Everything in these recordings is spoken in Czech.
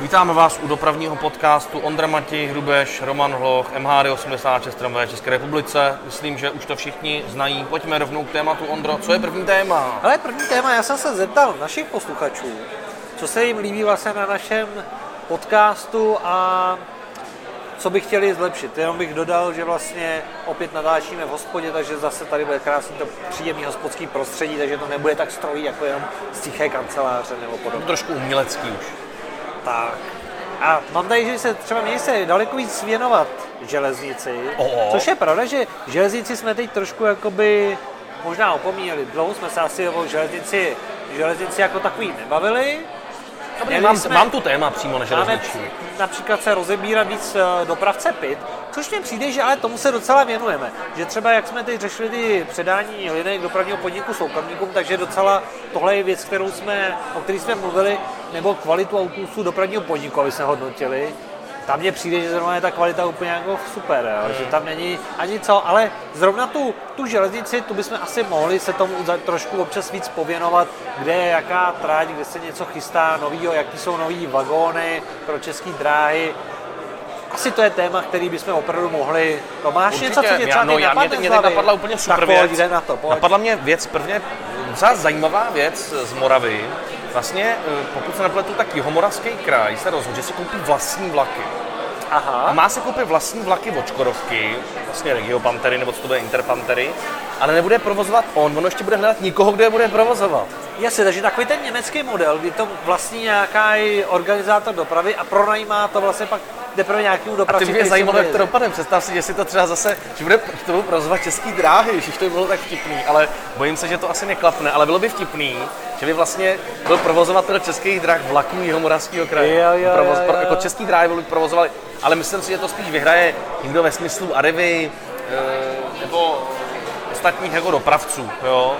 Vítáme vás u dopravního podcastu Ondra Matěj, Hrubeš, Roman Hloh, MHD 84 tramvaje České republice. Myslím, že už to všichni znají. Pojďme rovnou k tématu, Ondro. Co je první téma? Ale první téma, já jsem se zeptal našich posluchačů, co se jim líbí vlastně na našem podcastu a co by chtěli zlepšit. Jenom bych dodal, že vlastně opět natáčíme v hospodě, takže zase tady bude krásný to příjemný hospodský prostředí, takže to nebude tak strohý jako jenom z tiché kanceláře nebo podobně. Trošku umělecký už. Tak. A mám tady, že se třeba měli se daleko víc věnovat železnici, což je pravda, že železnici jsme teď trošku jakoby možná opomíjeli. Dlouho jsme se asi o železnici jako takový nebavili. Dobrý, mám tu téma přímo na železnici. Například se rozebírá víc dopravce PID, což mi přijde, že ale tomu se docela věnujeme. Že třeba jak jsme teď řešili ty předání linek dopravního podniku soukromníkům, takže docela tohle je věc, o které jsme mluvili, nebo kvalitu autobusů dopravního podniku, aby se hodnotili. Tam mně přijde, že zrovna je ta kvalita úplně jako super, že tam není ani co, ale zrovna tu železnici, tu bychom asi mohli se tomu trošku občas víc pověnovat, kde je jaká trať, kde se něco chystá novýho, jaký jsou nový vagóny pro Český dráhy. Asi to je téma, který bychom opravdu mohli... No máš něco, co tě třeba napadla úplně super věc. Napadla mě věc, prvně docela zajímavá věc z Moravy. Vlastně, pokud se nepletu, tak Jihomoravský kraj se rozhodl, že si koupí vlastní vlaky. Aha. A má se koupit vlastní vlaky od Škodovky, vlastně Regio Pantery, nebo co to bude Interpantery, ale nebude provozovat on ještě bude hledat nikoho, kdo je bude provozovat. Jasně, takže takový ten německý model, kdy to vlastní nějaký organizátor dopravy a pronajímá to vlastně pak teprve nějakým dopravci. A to mě zajímalo, jak to dopadne. Představ si, jestli to třeba zase, že bude to budou provozovat Český dráhy, že to by bylo tak vtipný, ale bojím se, že to asi neklapne, ale bylo by vtipný, že by vlastně byl provozovatel Českých drah vlaků Jihomoravského kraje. Jako Český dráhy by provozovali, ale myslím si, že to spíš vyhraje někdo ve smyslu Arrivy nebo ostatních jako dopravců, jo.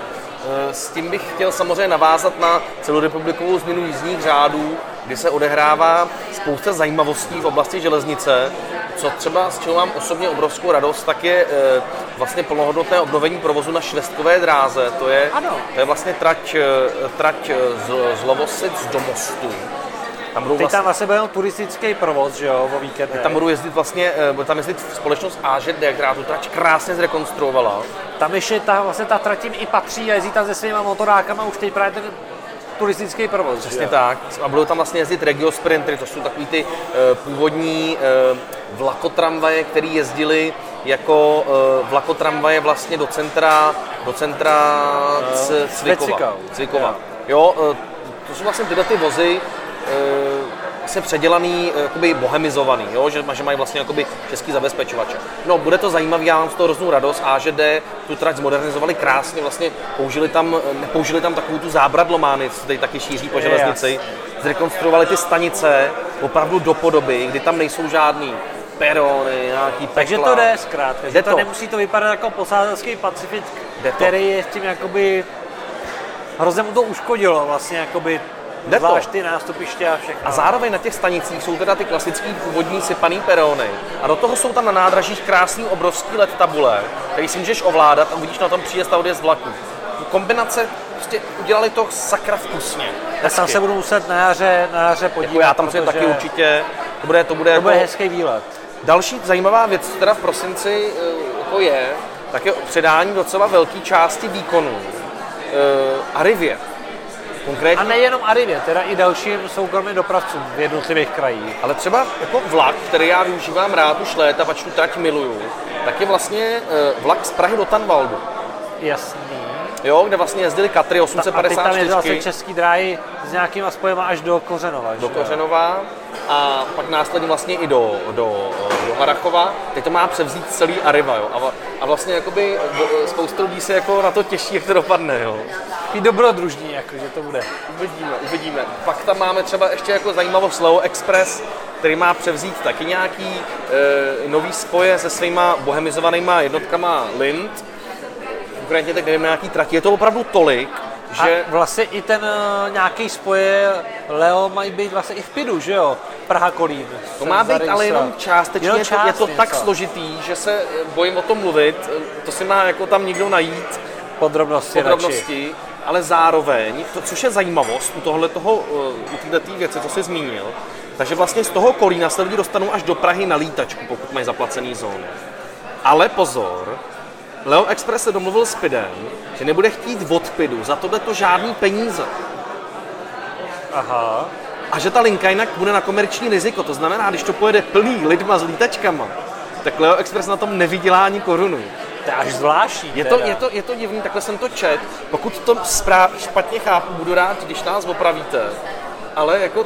S tím bych chtěl samozřejmě navázat na celorepublikovou změnu jízdních řádů, kdy se odehrává spousta zajímavostí v oblasti železnice. Co třeba, z čeho mám osobně obrovskou radost, tak je vlastně plnohodnotné obnovení provozu na Švestkové dráze. To je vlastně trať z Lovosic do Mostu. Tam vlastně bude turistický provoz, že jo, o víkendech. Tam budou jezdit společnost AŽD, která tu trať krásně zrekonstruovala. Tam ještě ta trať jim i patří a jezdí tam se svýma motorákama už teď právě ten turistický provoz. Přesně tak. A budou tam vlastně jezdit Regio Sprint, to jsou takový ty původní vlakotramvaje, které jezdily jako vlakotramvaje vlastně do centra Cvíkova. Jo, to jsou vlastně tyhle ty vozy, se předělaný, jakoby bohemizovaný, jo? Že mají vlastně jakoby český zabezpečovače. No, bude to zajímavý, já mám z toho hroznou radost, AŽD tu trať zmodernizovali krásně, vlastně použili tam takovou tu zábradlomány, co tady taky šíří po železnici, zrekonstruovali ty stanice opravdu do podoby, kdy tam nejsou žádný perony, nějaký pekla. Takže to jde zkrátka, že to nemusí to vypadat jako posádkový Pacifik, který je s tím jakoby, hrozně mu to uškodilo vlastně jakoby, zvlášť ty nástupiště a všechno. A zároveň na těch stanicích jsou teda ty klasický původní sypaný perony. A do toho jsou tam na nádražích krásný obrovský LED tabule, který si můžeš ovládat a uvidíš na tom příjezd a odjezd vlaku. Kombinace, prostě udělali to sakra vkusně. Já tam se budu muset na jaře podívat. Jako já tam se taky určitě, to bude jako hezký výlet. Další zajímavá věc, která v prosinci jako je, tak je předání docela velké části výkonů Arrivě. Konkrétně. A nejenom Arrivě, teda i dalším soukromým dopravcům v jednotlivých krajích. Ale třeba jako vlak, který já využívám rád už léta, pač tu trať miluju, tak je vlastně vlak z Prahy do Tanvaldu. Jasný. Jo, kde vlastně jezdili Katry 854. A teď tam jezdil vlastně Český dráhy s nějakýma spojema až do Kořenova. Do Kořenova a pak následně vlastně i do Harachova. Teď to má převzít celý Arriva, jo. A vlastně jakoby spousta lidí se jako na to těší, jak to dopadne, jo. I dobrodružní, jakože to bude. Uvidíme. Pak tam máme třeba ještě jako zajímavost Leo Express, který má převzít taky nějaký nový spoje se svýma bohemizovanýma jednotkama Lind. Konkrétně tak nevím na nějaký trati. Je to opravdu tolik, že... A vlastně i ten nějaký spoje Leo mají být vlastně i v PIDu, že jo? Praha Kolín. To má být, ale jenom částečně. Je to tak složitý, že se bojím o tom mluvit. To si má jako tam nikdo najít. Podrobnosti. Ale zároveň, což je zajímavost u této věci, co jsi zmínil, Takže vlastně z toho Kolína se lidi dostanou až do Prahy na lítačku, pokud mají zaplacený zóny. Ale pozor, Leo Express se domluvil s PIDem, že nebude chtít od PIDu za tohleto žádný peníze. Aha. A že ta linka jinak bude na komerční riziko. To znamená, když to pojede plný lidma s lítačkama, tak Leo Express na tom nevydělá ani korunu. To je až zvláštní. Je to divný, takhle jsem to čet. Pokud to špatně chápu, budu rád, když nás opravíte. Ale jako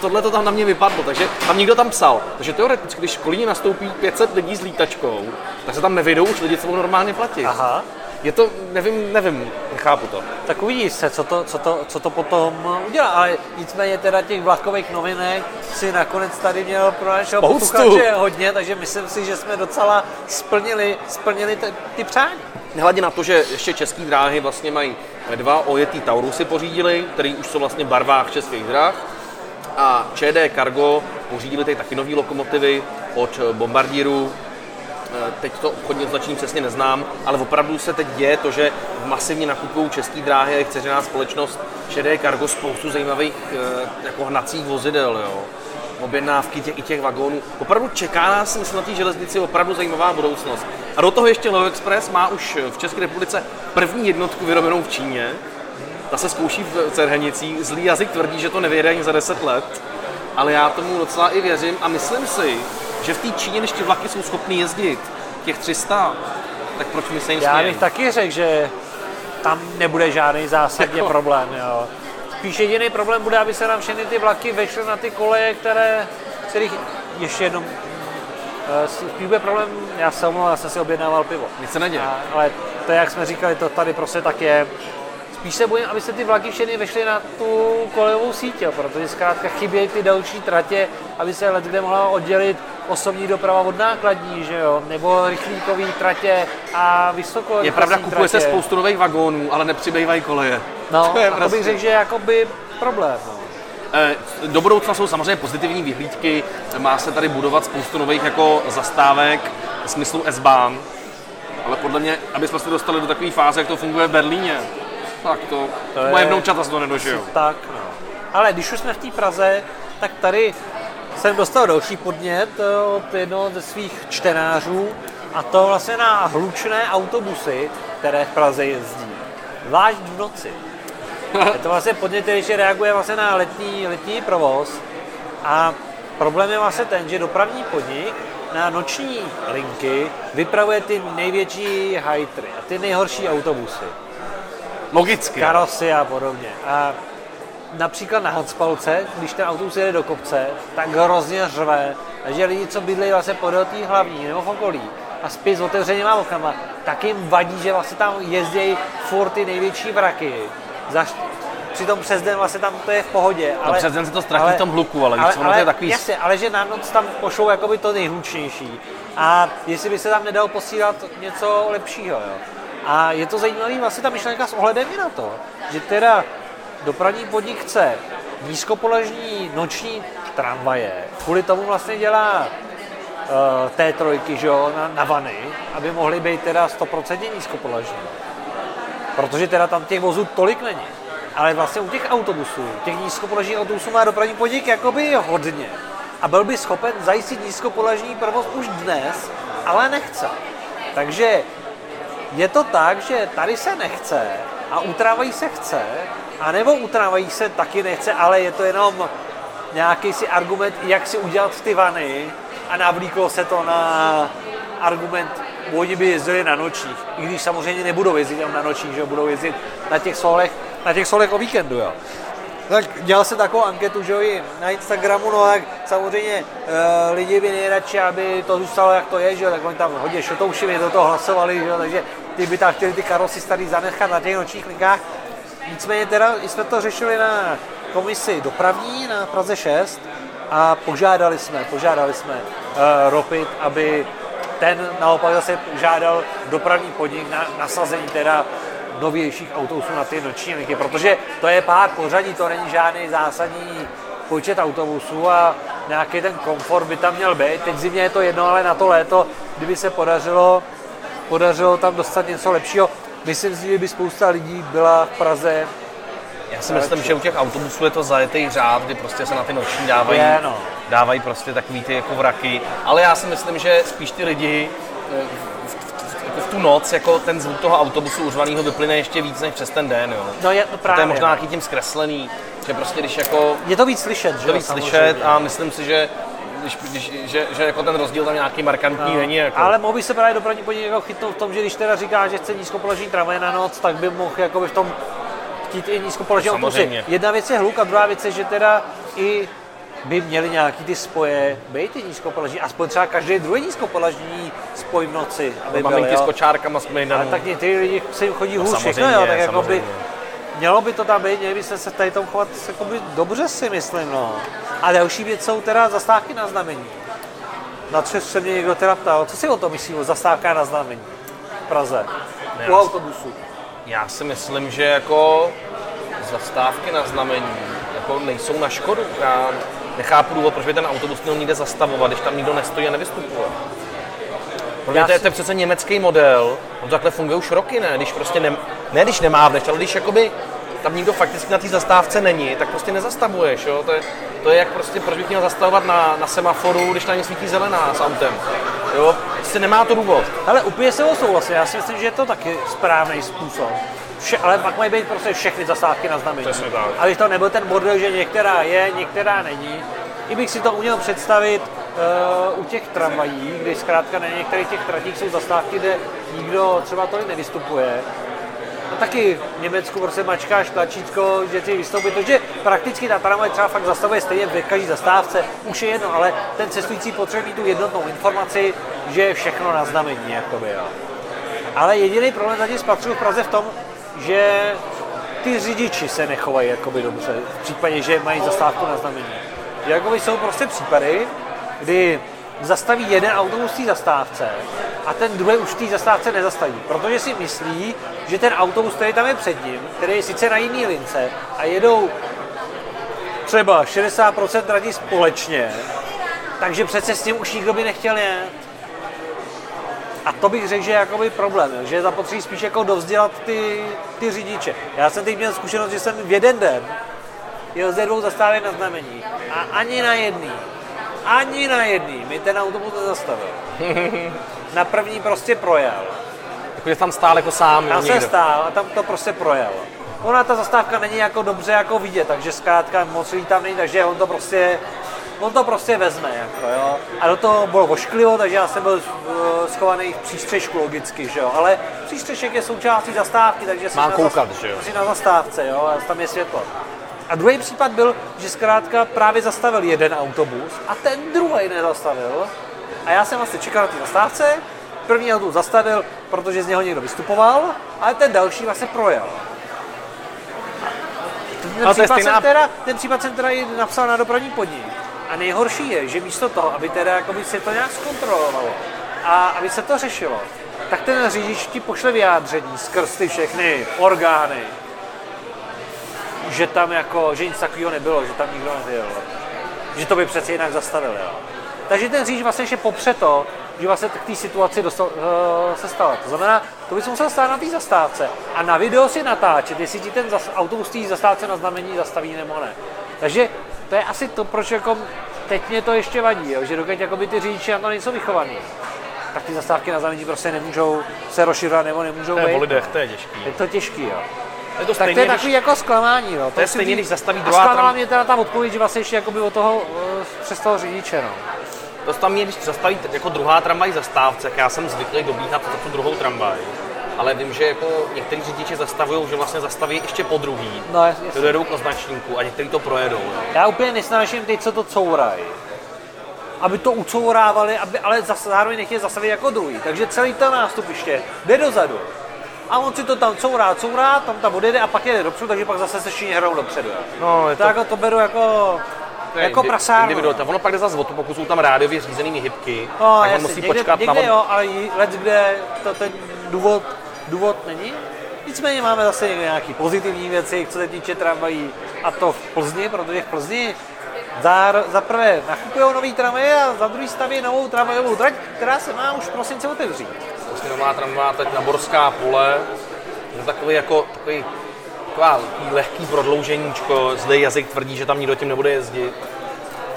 tohle to tam na mě vypadlo, takže tam někdo tam psal. Takže teoreticky, když v Kolíně nastoupí 500 lidí s lítačkou, tak se tam nevejdou už lidi, co budou normálně platit. Aha. Je to, nevím, nechápu to. Tak uvidíš se, co to potom udělá, ale nicméně teda těch vlakových novinek si nakonec tady měl pro našeho posluchače hodně, takže myslím si, že jsme docela splnili ty přání. Nehledě na to, že ještě Český dráhy vlastně mají dva ojetý Taurusy pořídili, který už jsou vlastně v barvách Českých dráh. A ČD Cargo pořídili tady taky nový lokomotivy od Bombardieru. Teď to obchodní označení přesně neznám, ale opravdu se teď děje to, že masivně nakupují Český dráhy a jejich dceřiná společnost ČD Cargo spoustu zajímavých jako hnacích vozidel, jo. Objednávky i těch vagónů. Opravdu čeká nás, myslím, na té železnici opravdu zajímavá budoucnost. A do toho ještě Leo Express má už v České republice první jednotku vyrobenou v Číně. Ta se zkouší v Cerhenicích. Zlý jazyk tvrdí, že to nevyjede ani za 10 let, ale já tomu docela i věřím a myslím si, že v té Číně, než ty vlaky jsou schopný jezdit, těch 300, tak proč my se jim smějeme? Já bych taky řekl, že tam nebude žádný zásadně problém. Jo. Spíš jediný problém bude, aby se nám všechny ty vlaky vešly na ty koleje, kterých ještě jednou spíš bude problém, já jsem si objednával pivo. Nic se neděje. Ale to, jak jsme říkali, to tady prostě tak je. Spíš se bojím, aby se ty vlaky všechny vešly na tu kolejovou síť, protože zkrátka chybějí ty další tratě, aby se letkde mohla oddělit osobní doprava od nákladní, že jo? Nebo rychlíkový tratě a vysokorychlostní. Je pravda, kupuje se spoustu nových vagónů, ale nepřibývají koleje. No, to je prostě... bych řekl, že je jakoby problém. No. Do budoucna jsou samozřejmě pozitivní vyhlídky, má se tady budovat spoustu nových jako zastávek v smyslu S-Bahn, ale podle mě, aby jsme se dostali do takové fáze, jak to funguje v Berlíně, tak to moje vnoučata se to nedožijou. Tak, no. Ale když už jsme v té Praze, tak tady jsem dostal další podnět od jednoho ze svých čtenářů, a to vlastně na hlučné autobusy, které v Praze jezdí. Zvlášť v noci. Je to vlastně podnět, který reaguje vlastně na letní provoz. A problém je vlastně ten, že dopravní podnik na noční linky vypravuje ty největší hajtry a ty nejhorší autobusy. Logicky. Karosy a podobně. A například na Hanspalce, když ten autobus jede do kopce, tak hrozně řve. Takže lidi, co bydlejí vlastně podél té hlavní nebo v okolí a spí s otevřenýma oknama, tak jim vadí, že vlastně tam jezdí furt ty největší vraky. Přitom přes den vlastně tam to je v pohodě. Ale, no přes den se to ztratí v tom hluku, ale ono to je takový... Jasně, ale že na noc tam pošlou jakoby to nejhlučnější. A jestli by se tam nedalo posílat něco lepšího, jo. A je to zajímavý vlastně ta myšlenka s ohledem i na to, že teda dopravní podnik chce nízkopoložní noční tramvaje, kvůli tomu vlastně dělá T3, že jo, na vany, aby mohly být teda 100% nízkopoložní. Protože teda tam těch vozů tolik není. Ale vlastně u těch autobusů, těch nízkopoložních autobusů má dopravní podnik jakoby hodně. A byl by schopen zajistit nízkopoložní provoz už dnes, ale nechce. Takže je to tak, že tady se nechce a u tramvají se chce, anebo u tramvají se taky nechce, ale je to jenom nějaký si argument, jak si udělat ty vany a navlíklo se to na argument, oni by jezdili na nočních, i když samozřejmě nebudou jezdit na nočních, že budou jezdit na těch solech o víkendu. Jo. Tak dělal se takovou anketu, že jo, na Instagramu, no tak samozřejmě lidi by nejradši, aby to zůstalo, jak to je, že jo, tak oni tam hodně šotoušili, do toho hlasovali, že jo, takže ty by tam chtěli ty karosy tady zanechat na těch nočních linkách. Nicméně teda jsme to řešili na komisi dopravní na Praze 6 a požádali jsme ROPID, aby ten naopak zase žádal dopravní podnik na nasazení teda novějších autobusů na ty noční linky, protože to je pár pořadí, to není žádný zásadní počet autobusů a nějaký ten komfort by tam měl být. Teď zimně je to jedno, ale na to léto, kdyby se podařilo tam dostat něco lepšího, myslím si, že by spousta lidí byla v Praze Já si myslím, že u těch autobusů je to zajetý řád, kdy prostě se na ty noční dávají prostě takový ty jako vraky, ale já si myslím, že spíš ty lidi v tu noc jako ten zvuk toho autobusu uřvanýho vyplyne ještě víc než přes ten den, jo. No je to právě. To je možná nějaký tím zkreslený, že prostě když jako... Je to víc slyšet, že? To víc slyšet a myslím si, že když jako ten rozdíl tam nějaký markantní není. Jako. Ale mohl by se právě dopravní podnik jako chytnout v tom, že když teda říká, že chce nízkopoložní tramvaje na noc, tak by mohl jako by v tom chtít i nízkopoložní autobusy. Jedna věc je hluk a druhá věc je, že teda i by měli nějaký ty spoje, bej ty nízkopoložní, aspoň třeba každý druhý nízkopoložní spoj v noci. Aby no, maminky s kočárkama jsme jim. Ale tak některý lidi se jim chodí hůř, všechno jo, tak jako by... Mělo by to tam být, měli byste se tady tomu chovat jakoby dobře, si myslím, no. A další věc jsou teda zastávky na znamení. Na což se mě někdo teda ptal, co si o tom myslí o zastávkách na znamení v Praze, u autobusu? Já si myslím, že jako zastávky na znamení jako nejsou na škodu. Já nechápu důvod, proč by ten autobus měl někde zastavovat, když tam nikdo nestojí a nevystupuje. To je přece německý model, on takhle funguje už roky, ne? Když prostě ne když nemávneš, ale když jakoby tam nikdo fakticky na té zastávce není, tak prostě nezastavuješ, jo? To je jak prostě, proč bych měl zastavovat na semaforu, když na ně svítí zelená s autem, jo? Prostě nemá to důvod. Hele, úplně se ho souhlasím, já si myslím, že je to taky správný způsob. Ale pak mají být prostě všechny zastávky na znamení. A když to nebyl ten bordel, že některá je, některá není, i bych si to uměl představit u těch tramvají, kdy zkrátka na některých těch tratích jsou zastávky, kde nikdo třeba tolik nevystupuje. A taky v Německu prostě mačkáš tlačítko, že chci vystoupit, protože prakticky ta tramvaj třeba fakt zastavuje stejně v každý zastávce, už je jedno, ale ten cestující potřebuje tu jednotnou informaci, že je všechno na znamení, jakoby, jo. Ale jediný problém zatím spatřuju v Praze v tom, že ty řidiči se nechovají jakoby dobře, v případě, že mají zastávku na znamení. Jakoby jsou prostě případy, kdy zastaví jeden autobus v té zastávce a ten druhý už v té zastávce nezastaví, protože si myslí, že ten autobus, který tam je před ním, který je sice na jiný lince a jedou třeba 60% trati společně, takže přece s ním už nikdo by nechtěl jet. A to bych řekl, že je jakoby problém, že zapotřebí spíš jako dovzdělat ty řidiče. Já jsem teď měl zkušenost, že jsem v jeden den jel ze dvou zastávek na znamení a ani na jedný mi ten autobus nezastavil. Na první prostě projel. Takže tam stál jako sám. Já jsem stál a tam to prostě projel. Ona ta zastávka není jako dobře jako vidět, takže zkrátka moc lidí tam není, takže on to prostě vezme jako, jo. A do toho bylo ošklivo, takže já jsem byl schovaný v přístřešku logicky, že jo. Ale přístřešek je součástí zastávky, takže jsi na zastávce, jo, a tam je světlo. A druhý případ byl, že zkrátka právě zastavil jeden autobus a ten druhý nezastavil. A já jsem vlastně čekal na té zastávce, první autobus zastavil, protože z něho někdo vystupoval, ale ten další vlastně projel. Ten případ jsem teda i napsal na dopravní podnik. A nejhorší je, že místo toho, aby teda jakoby se to nějak zkontrolovalo a aby se to řešilo, tak ten řidič ti pošle vyjádření skrz ty všechny orgány, že tam jako, že nic takového nebylo, že tam nikdo nevěděl, že to by přece jinak zastavil, jo. Takže ten řidič vlastně ještě popře to, že vlastně k té situaci se stala. To znamená, to bys musel stát na té zastávce a na video si natáčet, jestli ti ten autobus té zastávce na znamení zastaví nebo ne. Takže to je asi to, proč jako teď mě to ještě vadí, jo, že dokud jakoby ty řidiči na to nejsou vychovaný, tak ty zastávky na znamení prostě nemůžou se rozšiřovat nebo nemůžou být. To je o lidech, to je těžký. Je to těžký, jo. Tak to je takový jako zklamání, no. To je stejně, když zastaví druhá tramvaj. A zklamala mě teda ta odpověď, že vlastně ještě jakoby od toho přes toho řidiče, no. To tam mě, když zastaví jako druhá tramvaj zastávce, tak já jsem zvyklý dobíhat tu druhou tramvaj. Ale vím, že jako některý řidiči zastavují, že vlastně zastaví ještě po druhý. No, to dojedou k označníku a některý to projedou. No. Já úplně nesnáším teď, co to courají. Aby to ucourávali, ale zároveň nechtěli zastavit jako druhý. Takže celý to nástupiště jde dozadu. A on si to tam courá, tam odjede a pak jede dopředu, takže pak zase se všichni hrajou dopředu. No, to beru jako prasárnu. Ono pak jde zase o to, pokud jsou tam rádiově řízený hybky, no, tak on musí počkat. Někde jo, ale let, kde to ten důvod není. Nicméně máme zase nějaké pozitivní věci, co se týče tramvají, a to v Plzni, protože v Plzni za prvé nakupují nový tramvaj a za druhý staví novou tramvajovou trať, která se má už v prosinci otevřít. Vlastně nová tramvá teď na Borská pole, je takový taková lehký prodlouženíčko, zde jazyk tvrdí, že tam nikdo tím nebude jezdit.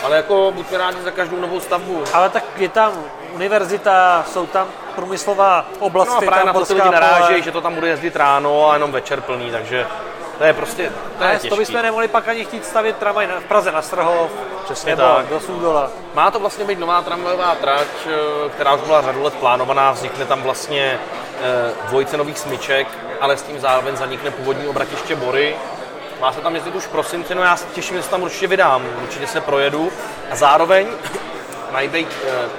Ale jako buďme rádi za každou novou stavbu. Ale tak je tam univerzita, jsou tam průmyslová oblast. No a právě na to ty lidi narážejí, že to tam bude jezdit ráno a jenom večer plný, takže to je prostě, to je těžký. To bychom nemohli pak ani chtít stavět tramvaj v Praze na Strhov, přesně nebo tak. Do Sudola. Má to vlastně být nová tramvajová trať, která už byla řadu let plánovaná, vznikne tam vlastně dvojice nových smyček, ale s tím zároveň zanikne původní obratiště Bory. Má se tam jezdit už v prosinci, no já se těším, že se tam určitě vydám, určitě se projedu. A zároveň mají být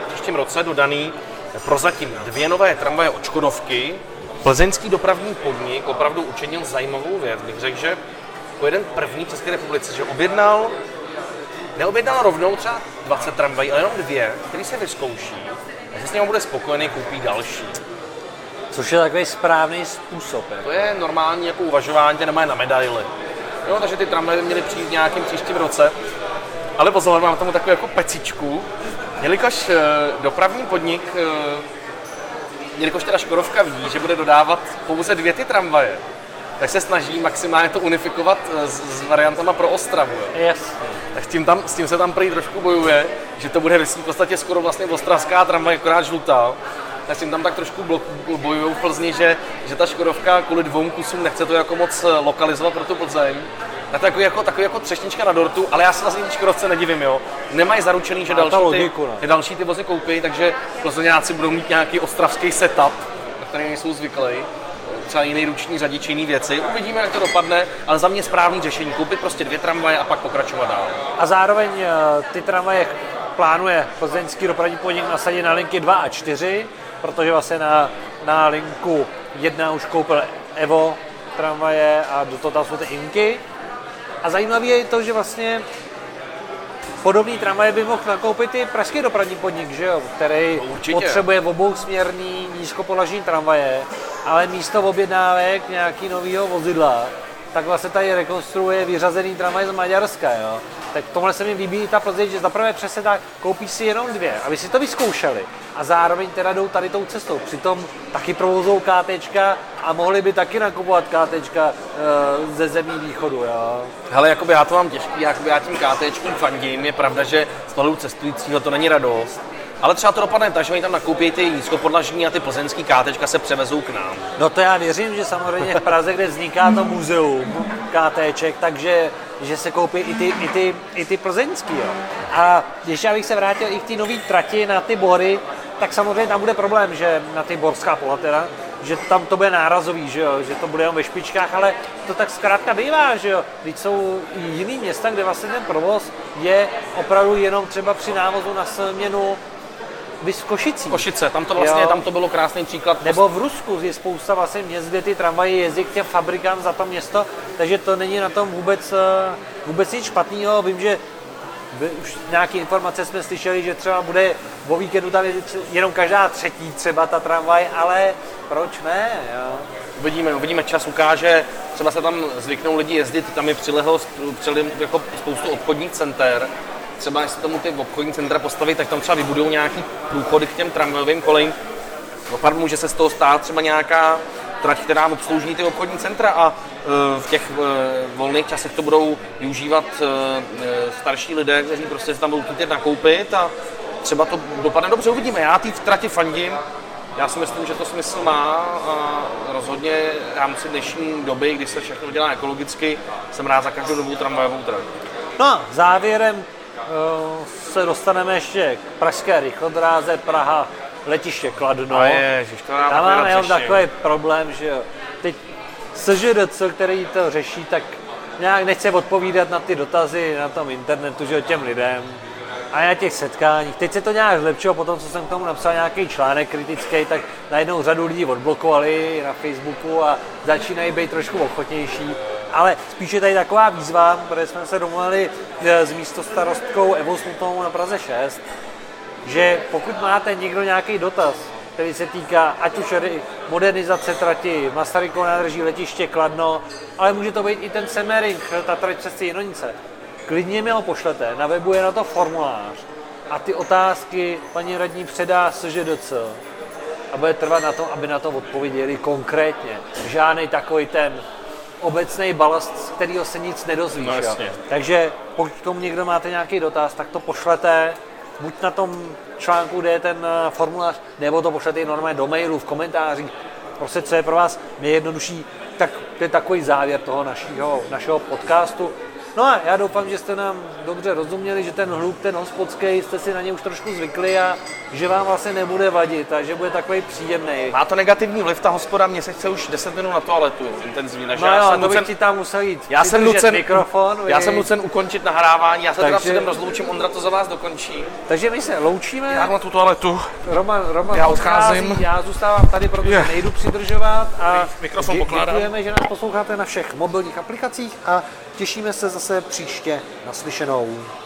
v příštím roce dodaný prozatím dvě nové tramvaje od Škodovky. Plzeňský dopravní podnik opravdu učinil zajímavou věc. Bych řekl, že po jeden první v České republice, že neobjednal rovnou třeba 20 tramvají, ale jenom dvě, které se vyzkouší. A jestli s ním bude spokojený, koupí další. Což je takový správný způsob. Jako. To je normální jako uvažování, tě nemají na medaily. Jo, takže ty tramvaje měly přijít v nějakém příštím roce. Ale pozor, mám tam takovou jako pecičku, jelikož dopravní podnik, jelikož teda Škodovka ví, že bude dodávat pouze dvě ty tramvaje, tak se snaží maximálně to unifikovat s variantama pro Ostravu. Yes. Tak s tím se tam prý trošku bojuje, že to bude v podstatě skoro vlastně ostravská tramvaj, akorát žlutá. Tak s tím tam tak trošku bojují v Plzni, že ta Škodovka kvůli dvou kusům nechce to jako moc lokalizovat pro tu Plzeň. A to je takový jako třešnička na dortu, ale já se vlastně Škodovce nedivím, jo. Nemají zaručený, že další ty vozy koupí, takže Plzeňáci budou mít nějaký ostravský setup, na který nejsou zvyklí. Třeba jiný ruční řadič, jiný věci. Uvidíme, jak to dopadne, ale za mě správný řešení. Koupit prostě dvě tramvaje a pak pokračovat dál. A zároveň ty tramvaje plánuje plzeňský dopravní podnik nasadit na linky 2 a 4, protože vlastně na linku 1 už koupil Evo tramvaje a do toho tam jsou ty Inky. A zajímavé je to, že vlastně podobný tramvaje by mohl nakoupit i pražský dopravní podnik, že jo, který potřebuje obousměrný nízkopodlažní tramvaje, ale místo objednávek nějaký novýho vozidla, tak vlastně tady rekonstruuje vyřazený tramvaj z Maďarska, jo. Tak tomhle se mi líbí ta Plzeň, že zaprvé přesně tak koupíš si jenom dvě, aby si to vyzkoušeli a zároveň teda jdou tady tou cestou. Přitom taky provozou KTčka a mohli by taky nakupovat KTčka ze zemí východu, jo. Hele, jakoby já to mám těžký, jakoby já tím KTčkům fandím, je pravda, že z pohledu cestujícího to není radost. Ale třeba to dopadne tak, že oni tam nakoupí ty nízkopodlažní a ty plzeňský KTčka se převezou k nám. No to já věřím, že samozřejmě v Praze, kde vzniká to muzeum KTček, takže že se koupí i ty plzeňský. Jo. A ještě abych se vrátil i k té nové trati na ty Bory, tak samozřejmě tam bude problém, že na ty Borská Polatera, že tam to bude nárazový, že jo, že to bude jen ve špičkách, ale to tak zkrátka bývá, že jo. Vždyť jsou jiný města, kde vlastně ten provoz je opravdu jenom třeba při návozu na směnu v Košicích. Košice, tam to bylo krásný příklad. Nebo v Rusku je spousta vlastně měst, kde ty tramvaje jezdí k těm fabrikám za to město, takže to není na tom vůbec nic špatného. Vím, že už nějaké informace jsme slyšeli, že třeba bude o víkendu tam jenom každá třetí třeba ta tramvaj, ale proč ne? Jo? Uvidíme, čas ukáže, třeba se tam zvyknou lidi jezdit, tam je přilehlo jako spoustu obchodních center. Třeba jestli tomu ty obchodní centra postaví, tak tam třeba vybudou nějaký průchody k těm tramvajovým kolejím. Opravdu může se z toho stát třeba nějaká trať, která obslouží ty obchodní centra a v těch volných časech to budou využívat starší lidé, kteří prostě tam budou chtít nakoupit a třeba to dopadne dobře, uvidíme. Já ty v trati fandím, já si myslím, že to smysl má a rozhodně v rámci dnešní doby, kdy se všechno dělá ekologicky, jsem rád za každou novou tramvajovou trať. No, závěrem se dostaneme ještě k pražské rychlodráze Praha letiště Kladno. Tam máme jenom takový problém, že teď SŽDC, který to řeší, tak nějak nechce odpovídat na ty dotazy na tom internetu, že těm lidem a na těch setkáních. Teď se to nějak zlepšilo, potom co jsem k tomu napsal nějaký článek kritický, tak najednou řadu lidí odblokovali na Facebooku a začínají být trošku ochotnější. Ale spíše tady taková výzva, protože jsme se domluvili s místostarostkou Evou Smutnou na Praze 6, že pokud máte někdo nějaký dotaz, který se týká ať už modernizace trati, Masarykovo nádraží, letiště Kladno, ale může to být i ten Semmering, ta trať přes Jinnice, klidně mi ho pošlete, na webu je na to formulář a ty otázky paní radní předá SŽDC a bude trvat na tom, aby na to odpověděli konkrétně. Žádnej takový ten obecný balast, z kterého se nic nedozvíš. No, jasně. Takže pokud k tomu někdo máte nějaký dotaz, tak to pošlete, buď na tom článku, kde je ten formulář, nebo to pošlete i normálně do mailu, v komentářích. Prostě co je pro vás nejjednodušší, tak to je takový závěr toho našeho podcastu. No a já doufám, že jste nám dobře rozuměli, že ten hluk, ten hospodský, jste si na ně už trošku zvykli a že vám vlastně nebude vadit a že bude takový příjemný. Má to negativní vliv, ta hospoda, mně se chce už 10 minut na toaletu intenzivně. No já jsem nucen, ti tam musel jít. Já jsem nucen ukončit nahrávání, já se teda předem rozloučím, Ondra to za vás dokončí. Takže my se loučíme. Já na tu toaletu, Roman já odcházím. Já zůstávám tady, protože nejdu přidržovat a mikrofon pokládám. Děkujeme, že nás posloucháte na všech mobilních aplikacích a těšíme se zase příště. Naslyšenou.